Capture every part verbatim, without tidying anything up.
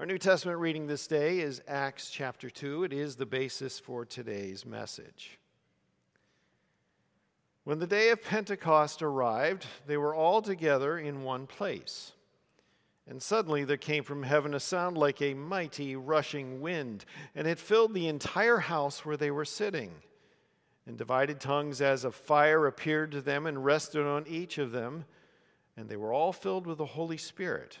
Our New Testament reading this day is Acts chapter two. It is the basis for today's message. When the day of Pentecost arrived, they were all together in one place. And suddenly there came from heaven a sound like a mighty rushing wind, and it filled the entire house where they were sitting. And divided tongues as of fire appeared to them and rested on each of them. And they were all filled with the Holy Spirit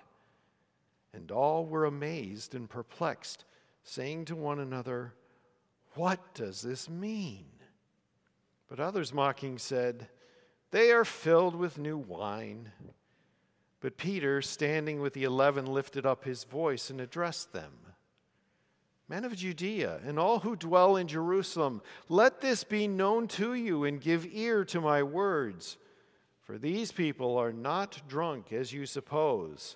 And all were amazed and perplexed, saying to one another, "What does this mean?" But others mocking said, "They are filled with new wine." But Peter, standing with the eleven, lifted up his voice and addressed them, "Men of Judea, and all who dwell in Jerusalem, let this be known to you and give ear to my words. For these people are not drunk as you suppose,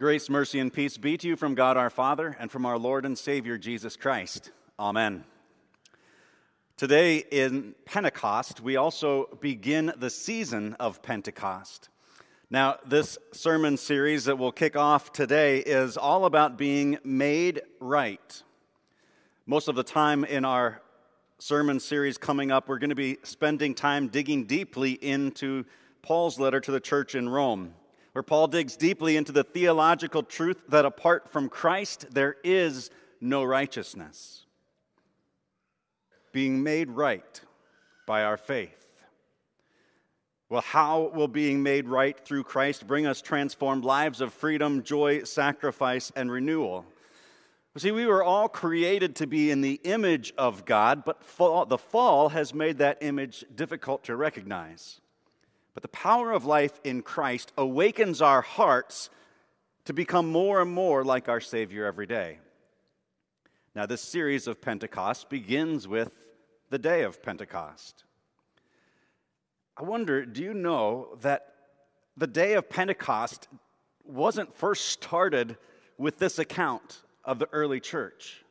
Grace, mercy, and peace be to you from God our Father and from our Lord and Savior Jesus Christ. Amen. Today in Pentecost, we also begin the season of Pentecost. Now, this sermon series that we'll kick off today is all about being made right. Most of the time in our sermon series coming up, we're going to be spending time digging deeply into Paul's letter to the church in Rome, where Paul digs deeply into the theological truth that apart from Christ, there is no righteousness. Being made right by our faith. Well, how will being made right through Christ bring us transformed lives of freedom, joy, sacrifice, and renewal? See, we were all created to be in the image of God, but fall, the fall has made that image difficult to recognize. But the power of life in Christ awakens our hearts to become more and more like our Savior every day. Now, this series of Pentecost begins with the day of Pentecost. I wonder, do you know that the day of Pentecost wasn't first started with this account of the early church?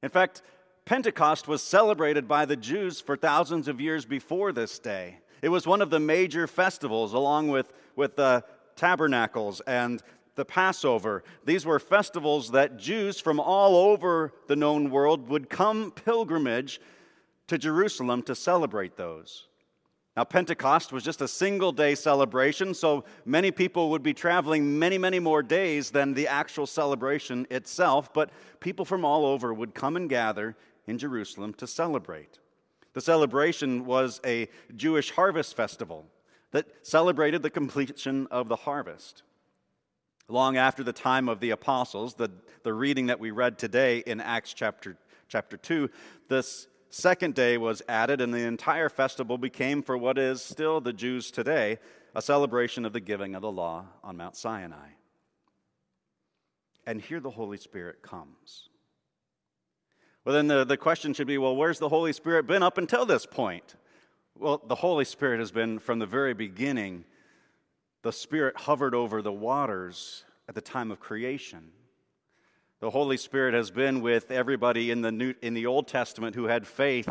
In fact, Pentecost was celebrated by the Jews for thousands of years before this day. It was one of the major festivals, along with, with the tabernacles and the Passover. These were festivals that Jews from all over the known world would come pilgrimage to Jerusalem to celebrate those. Now, Pentecost was just a single-day celebration, so many people would be traveling many, many more days than the actual celebration itself, but people from all over would come and gather in Jerusalem to celebrate. The celebration was a Jewish harvest festival that celebrated the completion of the harvest. Long after the time of the apostles, the, the reading that we read today in Acts chapter, chapter two, this second day was added, and the entire festival became, for what is still the Jews today, a celebration of the giving of the law on Mount Sinai. And here the Holy Spirit comes. Well, then the, the question should be, well, where's the Holy Spirit been up until this point? Well, the Holy Spirit has been from the very beginning. The Spirit hovered over the waters at the time of creation. The Holy Spirit has been with everybody in the New, in the Old Testament who had faith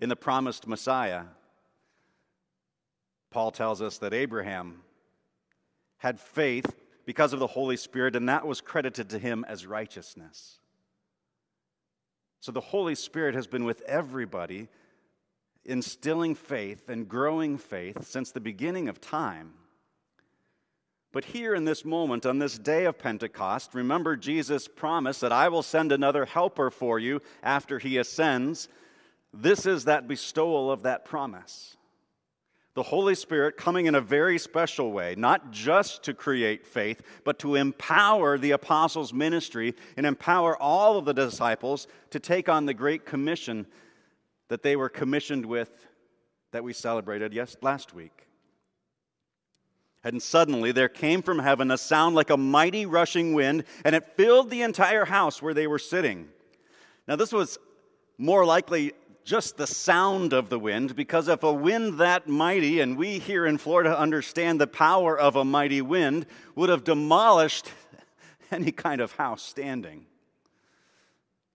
in the promised Messiah. Paul tells us that Abraham had faith because of the Holy Spirit, and that was credited to him as righteousness. So the Holy Spirit has been with everybody, instilling faith and growing faith since the beginning of time. But here in this moment, on this day of Pentecost, remember Jesus' promise that I will send another helper for you after he ascends. This is that bestowal of that promise. The Holy Spirit coming in a very special way, not just to create faith, but to empower the apostles' ministry and empower all of the disciples to take on the great commission that they were commissioned with, that we celebrated yes, last week. And suddenly there came from heaven a sound like a mighty rushing wind, and it filled the entire house where they were sitting. Now this was more likely just the sound of the wind, because if a wind that mighty, and we here in Florida understand the power of a mighty wind, would have demolished any kind of house standing.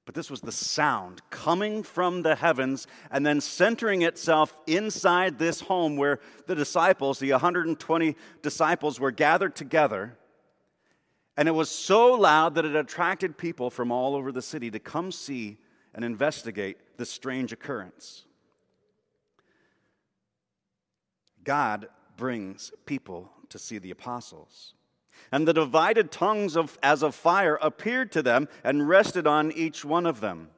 But this was the sound coming from the heavens and then centering itself inside this home where the disciples, the one hundred twenty disciples, were gathered together. And it was so loud that it attracted people from all over the city to come see and investigate this strange occurrence. God brings people to see the apostles. And the divided tongues of, as of fire appeared to them and rested on each one of them.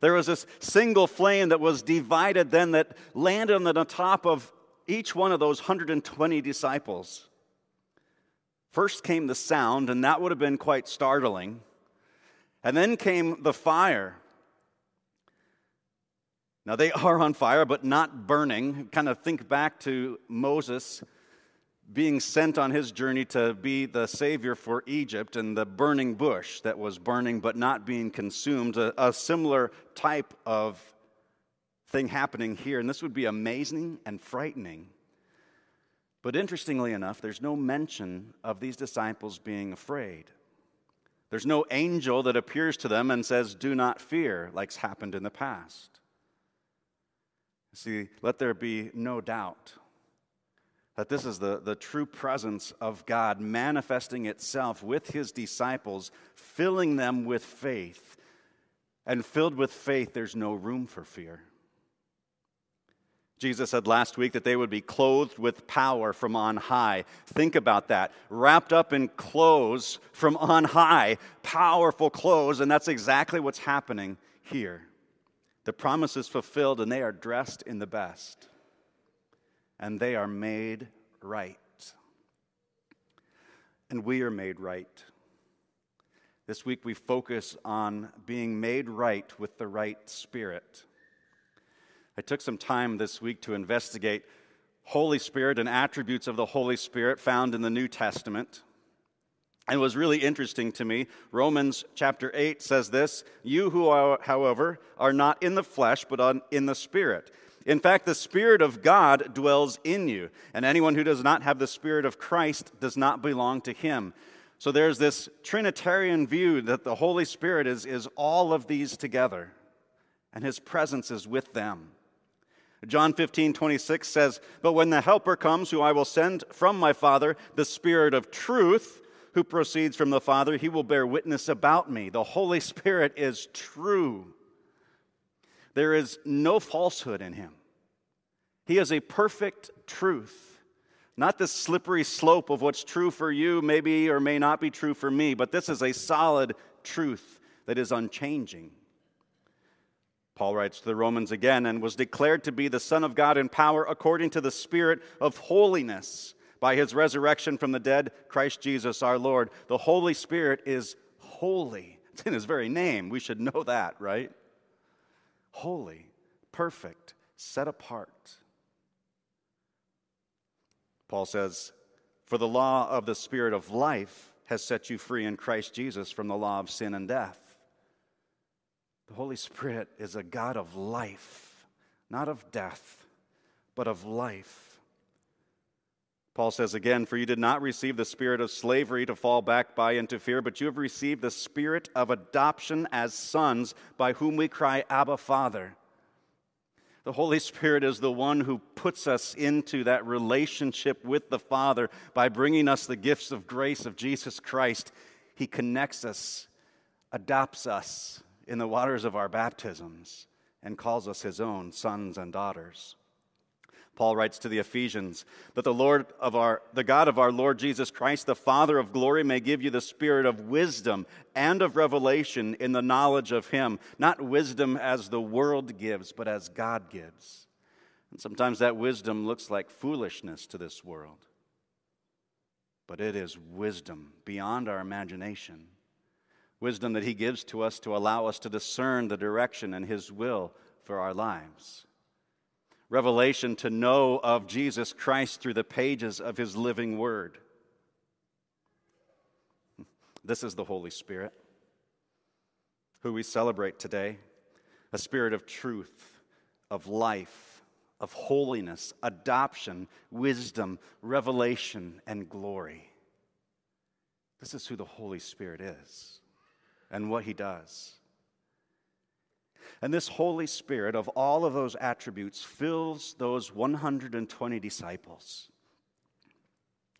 There was this single flame that was divided then that landed on the top of each one of those one hundred twenty disciples. First came the sound, and that would have been quite startling. And then came the fire. Now they are on fire, but not burning. Kind of think back to Moses being sent on his journey to be the savior for Egypt, and the burning bush that was burning but not being consumed, a, a similar type of thing happening here. And this would be amazing and frightening. But interestingly enough, there's no mention of these disciples being afraid. There's no angel that appears to them and says, "Do not fear," like's happened in the past. See, let there be no doubt that this is the, the true presence of God manifesting itself with his disciples, filling them with faith. And filled with faith, there's no room for fear. Jesus said last week that they would be clothed with power from on high. Think about that. Wrapped up in clothes from on high, powerful clothes, and that's exactly what's happening here. The promise is fulfilled, and they are dressed in the best. And they are made right. And we are made right. This week we focus on being made right with the right spirit. I took some time this week to investigate Holy Spirit and attributes of the Holy Spirit found in the New Testament. And it was really interesting to me. Romans chapter eight says this, "You who are, however, are not in the flesh, but in the Spirit. In fact, the Spirit of God dwells in you, and anyone who does not have the Spirit of Christ does not belong to him." So there's this Trinitarian view that the Holy Spirit is, is all of these together, and his presence is with them. John fifteen twenty-six says, "But when the Helper comes, who I will send from my Father, the Spirit of truth, who proceeds from the Father, he will bear witness about me." The Holy Spirit is true. There is no falsehood in him. He is a perfect truth, not this slippery slope of what's true for you, maybe or may not be true for me, but this is a solid truth that is unchanging. Paul writes to the Romans again, "and was declared to be the Son of God in power according to the Spirit of holiness by his resurrection from the dead, Christ Jesus our Lord." The Holy Spirit is holy. It's in his very name. We should know that, right? Holy, perfect, set apart. Paul says, for the law of the Spirit of life has set you free in Christ Jesus from the law of sin and death. The Holy Spirit is a God of life, not of death, but of life. Paul says again, for you did not receive the spirit of slavery to fall back by into fear, but you have received the spirit of adoption as sons, by whom we cry, Abba, Father. The Holy Spirit is the one who puts us into that relationship with the Father by bringing us the gifts of grace of Jesus Christ. He connects us, adopts us in the waters of our baptisms, and calls us his own sons and daughters. Paul writes to the Ephesians that the Lord of our, the God of our Lord Jesus Christ, the Father of glory, may give you the spirit of wisdom and of revelation in the knowledge of him, not wisdom as the world gives, but as God gives. And sometimes that wisdom looks like foolishness to this world, but it is wisdom beyond our imagination, wisdom that he gives to us to allow us to discern the direction and his will for our lives. Revelation to know of Jesus Christ through the pages of his living word. This is the Holy Spirit, who we celebrate today, a spirit of truth, of life, of holiness, adoption, wisdom, revelation, and glory. This is who the Holy Spirit is and what he does. And this Holy Spirit, of all of those attributes, fills those one hundred twenty disciples.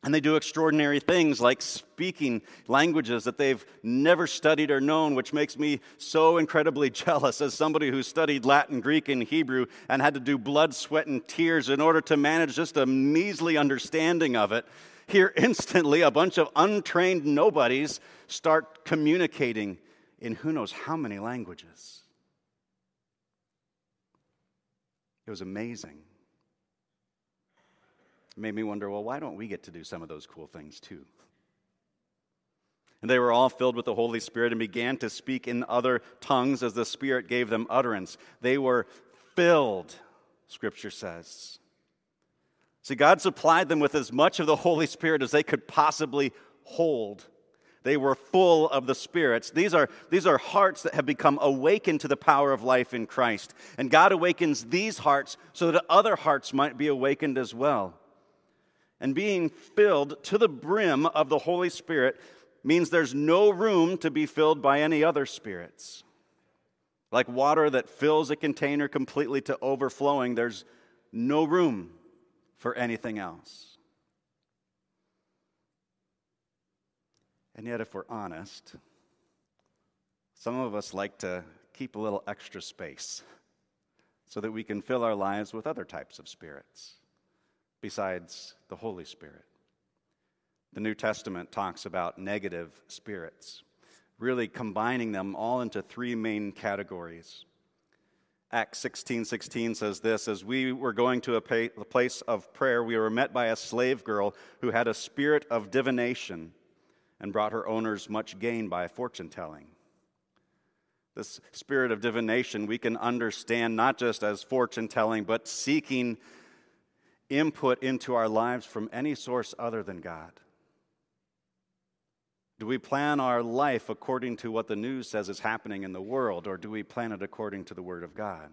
And they do extraordinary things like speaking languages that they've never studied or known, which makes me so incredibly jealous as somebody who studied Latin, Greek, and Hebrew and had to do blood, sweat, and tears in order to manage just a measly understanding of it. Here instantly, a bunch of untrained nobodies start communicating in who knows how many languages. It was amazing. It made me wonder, well, why don't we get to do some of those cool things too? And they were all filled with the Holy Spirit and began to speak in other tongues as the Spirit gave them utterance. They were filled, Scripture says. See, God supplied them with as much of the Holy Spirit as they could possibly hold. They were full of the spirits. These are, these are hearts that have become awakened to the power of life in Christ. And God awakens these hearts so that other hearts might be awakened as well. And being filled to the brim of the Holy Spirit means there's no room to be filled by any other spirits. Like water that fills a container completely to overflowing, there's no room for anything else. And yet, if we're honest, some of us like to keep a little extra space so that we can fill our lives with other types of spirits besides the Holy Spirit. The New Testament talks about negative spirits, really combining them all into three main categories. Acts sixteen sixteen says this: as we were going to a place of prayer, we were met by a slave girl who had a spirit of divination and brought her owners much gain by fortune-telling. This spirit of divination we can understand not just as fortune-telling, but seeking input into our lives from any source other than God. Do we plan our life according to what the news says is happening in the world, or do we plan it according to the Word of God?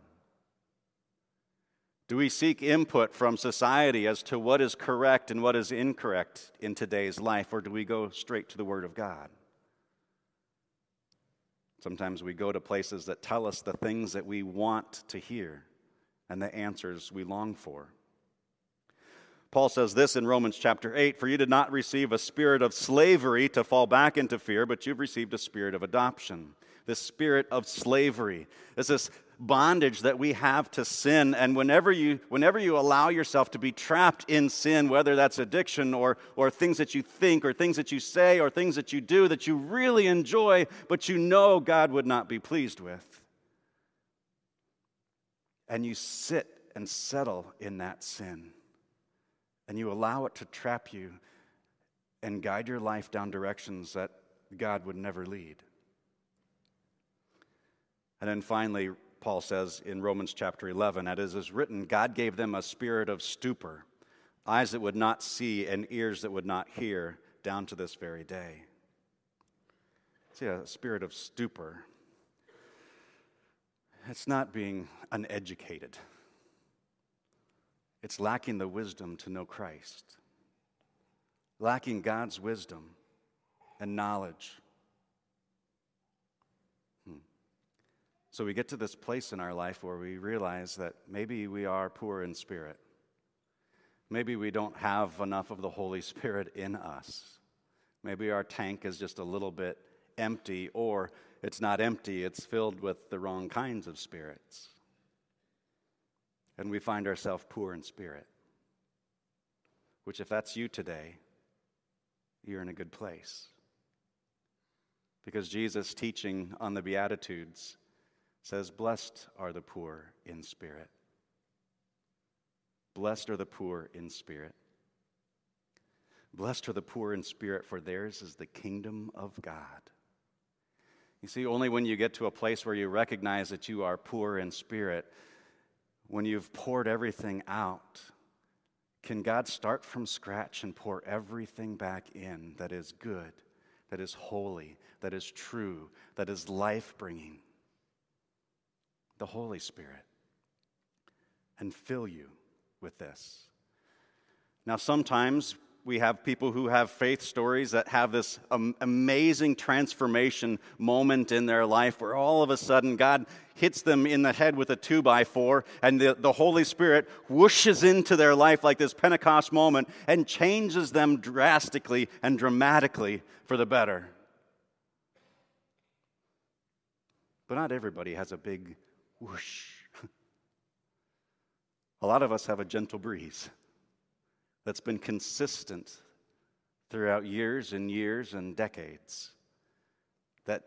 Do we seek input from society as to what is correct and what is incorrect in today's life, or do we go straight to the Word of God? Sometimes we go to places that tell us the things that we want to hear and the answers we long for. Paul says this in Romans chapter eight, for you did not receive a spirit of slavery to fall back into fear, but you've received a spirit of adoption. The spirit of slavery is this bondage that we have to sin, and whenever you whenever you allow yourself to be trapped in sin, whether that's addiction or or things that you think or things that you say or things that you do that you really enjoy but you know God would not be pleased with, and you sit and settle in that sin and you allow it to trap you and guide your life down directions that God would never lead. And then finally, Paul says in Romans chapter eleven, that is, is written, God gave them a spirit of stupor, eyes that would not see and ears that would not hear, down to this very day. See, a spirit of stupor. It's not being uneducated. It's lacking the wisdom to know Christ, lacking God's wisdom and knowledge. Hmm. So we get to this place in our life where we realize that maybe we are poor in spirit. Maybe we don't have enough of the Holy Spirit in us. Maybe our tank is just a little bit empty, or it's not empty, it's filled with the wrong kinds of spirits. And we find ourselves poor in spirit. Which, if that's you today, you're in a good place. Because Jesus' teaching on the Beatitudes says, blessed are the poor in spirit. Blessed are the poor in spirit. Blessed are the poor in spirit, for theirs is the kingdom of God. You see, only when you get to a place where you recognize that you are poor in spirit, when you've poured everything out, can God start from scratch and pour everything back in that is good, that is holy, that is true, that is life-bringing? The Holy Spirit. And fill you with this. Now, sometimes we have people who have faith stories that have this um, amazing transformation moment in their life where all of a sudden God hits them in the head with a two by four, and the, the Holy Spirit whooshes into their life like this Pentecost moment and changes them drastically and dramatically for the better. But not everybody has a big whoosh. A lot of us have a gentle breeze that's been consistent throughout years and years and decades. That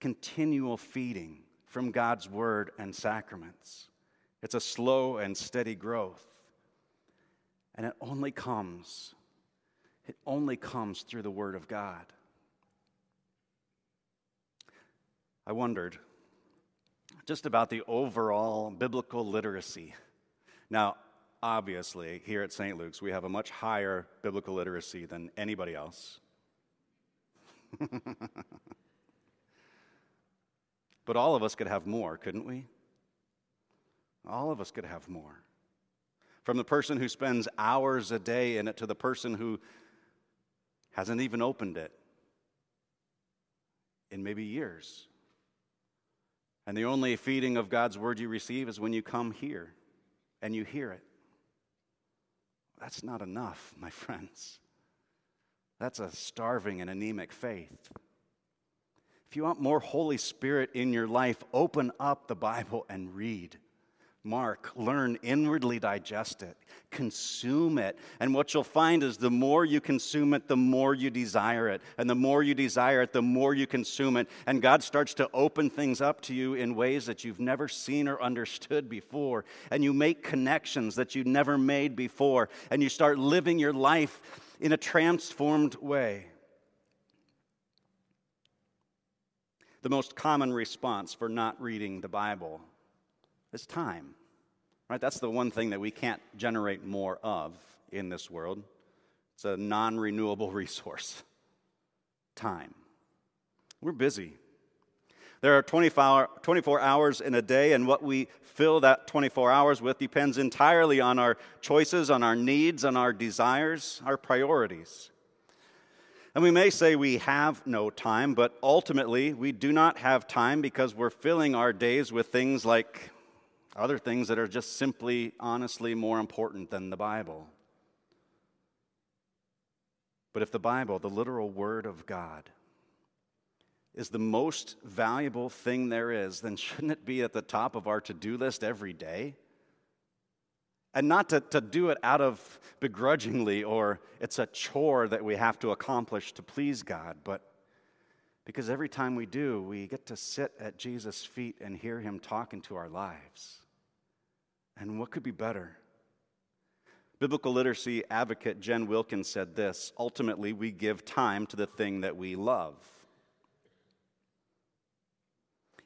continual feeding from God's word and sacraments. It's a slow and steady growth. And it only comes, it only comes through the word of God. I wondered just about the overall biblical literacy. Now, obviously, here at Saint Luke's, we have a much higher biblical literacy than anybody else. But all of us could have more, couldn't we? All of us could have more. From the person who spends hours a day in it to the person who hasn't even opened it in maybe years. And the only feeding of God's word you receive is when you come here and you hear it. That's not enough, my friends. That's a starving and anemic faith. If you want more Holy Spirit in your life, open up the Bible and read. Mark, learn, inwardly digest it, consume it. And what you'll find is the more you consume it, the more you desire it. And the more you desire it, the more you consume it. And God starts to open things up to you in ways that you've never seen or understood before. And you make connections that you never made before. And you start living your life in a transformed way. The most common response for not reading the Bible is time, right? That's the one thing that we can't generate more of in this world. It's a non-renewable resource. Time. We're busy. There are twenty-four hours in a day, and what we fill that twenty-four hours with depends entirely on our choices, on our needs, on our desires, our priorities. And we may say we have no time, but ultimately we do not have time because we're filling our days with things like other things that are just simply, honestly, more important than the Bible. But if the Bible, the literal Word of God, is the most valuable thing there is, then shouldn't it be at the top of our to-do list every day? And not to, to do it out of begrudgingly or it's a chore that we have to accomplish to please God, but because every time we do, we get to sit at Jesus' feet and hear him talk into our lives. And what could be better? Biblical literacy advocate Jen Wilkins said this, ultimately we give time to the thing that we love.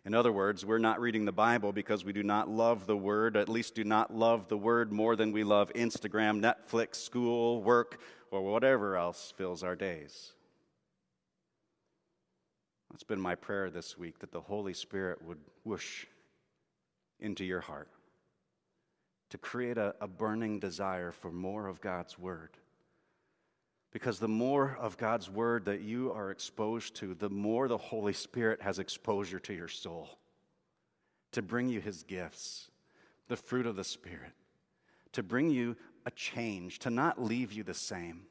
In other words, we're not reading the Bible because we do not love the Word, at least do not love the Word more than we love Instagram, Netflix, school, work, or whatever else fills our days. It's been my prayer this week that the Holy Spirit would whoosh into your heart to create a, a burning desire for more of God's Word. Because the more of God's Word that you are exposed to, the more the Holy Spirit has exposure to your soul to bring you His gifts, the fruit of the Spirit, to bring you a change, to not leave you the same,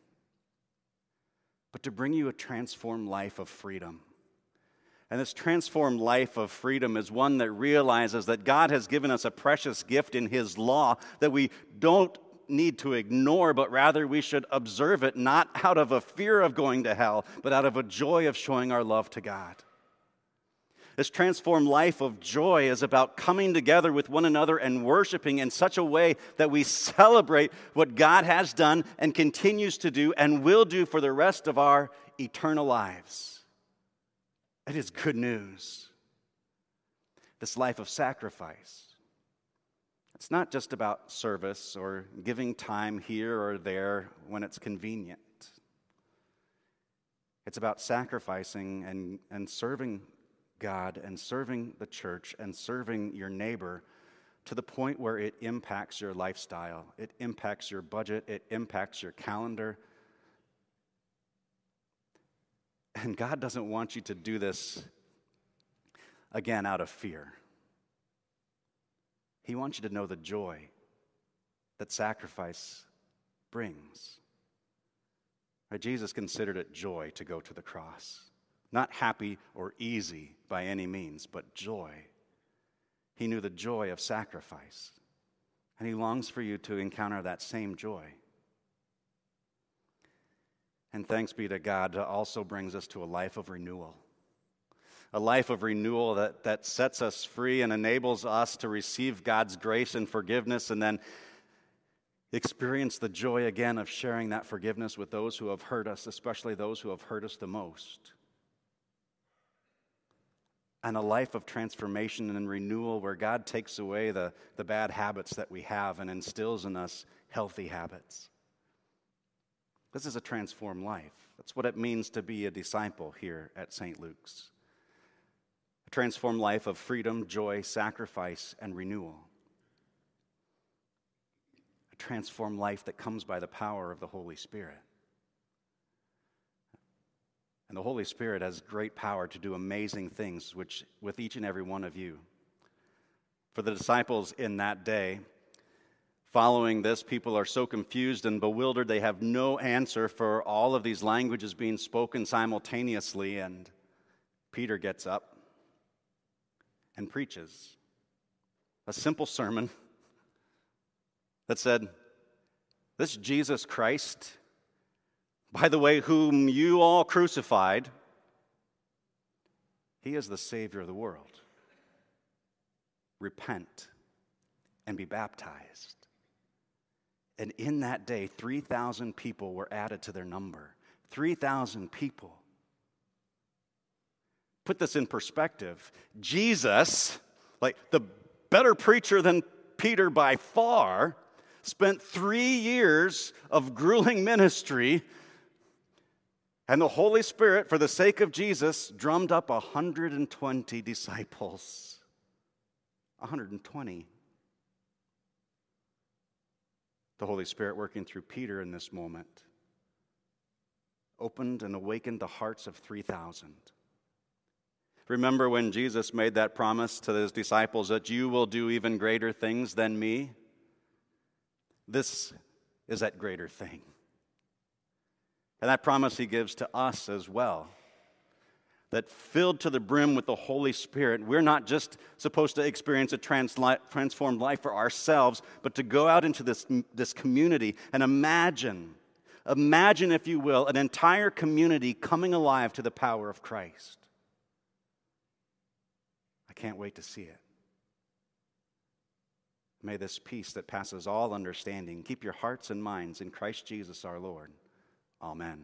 but to bring you a transformed life of freedom. And this transformed life of freedom is one that realizes that God has given us a precious gift in His law that we don't need to ignore, but rather we should observe it, not out of a fear of going to hell, but out of a joy of showing our love to God. This transformed life of joy is about coming together with one another and worshiping in such a way that we celebrate what God has done and continues to do and will do for the rest of our eternal lives. It is good news. This life of sacrifice. It's not just about service or giving time here or there when it's convenient. It's about sacrificing and, and serving God and serving the church and serving your neighbor to the point where it impacts your lifestyle. It impacts your budget. It impacts your calendar. And God doesn't want you to do this, again, out of fear. He wants you to know the joy that sacrifice brings. Jesus considered it joy to go to the cross. Not happy or easy by any means, but joy. He knew the joy of sacrifice. And He longs for you to encounter that same joy. And thanks be to God, also brings us to a life of renewal. A life of renewal that, that sets us free and enables us to receive God's grace and forgiveness and then experience the joy again of sharing that forgiveness with those who have hurt us, especially those who have hurt us the most. And a life of transformation and renewal where God takes away the, the bad habits that we have and instills in us healthy habits. This is a transformed life. That's what it means to be a disciple here at Saint Luke's. Transformed life of freedom, joy, sacrifice, and renewal. A transformed life that comes by the power of the Holy Spirit. And the Holy Spirit has great power to do amazing things which with each and every one of you. For the disciples in that day, following this, people are so confused and bewildered, they have no answer for all of these languages being spoken simultaneously, and Peter gets up and preaches a simple sermon that said, "This Jesus Christ, by the way, whom you all crucified, He is the Savior of the world. Repent and be baptized." And in that day, three thousand people were added to their number. three thousand people. Put this in perspective. Jesus, like the better preacher than Peter by far, spent three years of grueling ministry, and the Holy Spirit, for the sake of Jesus, drummed up one hundred twenty disciples. one hundred twenty. The Holy Spirit working through Peter in this moment opened and awakened the hearts of three thousand. Remember when Jesus made that promise to His disciples that you will do even greater things than me? This is that greater thing. And that promise He gives to us as well. That filled to the brim with the Holy Spirit, we're not just supposed to experience a transli- transformed life for ourselves, but to go out into this, this community and imagine, imagine if you will, an entire community coming alive to the power of Christ. I can't wait to see it. May this peace that passes all understanding keep your hearts and minds in Christ Jesus our Lord. Amen.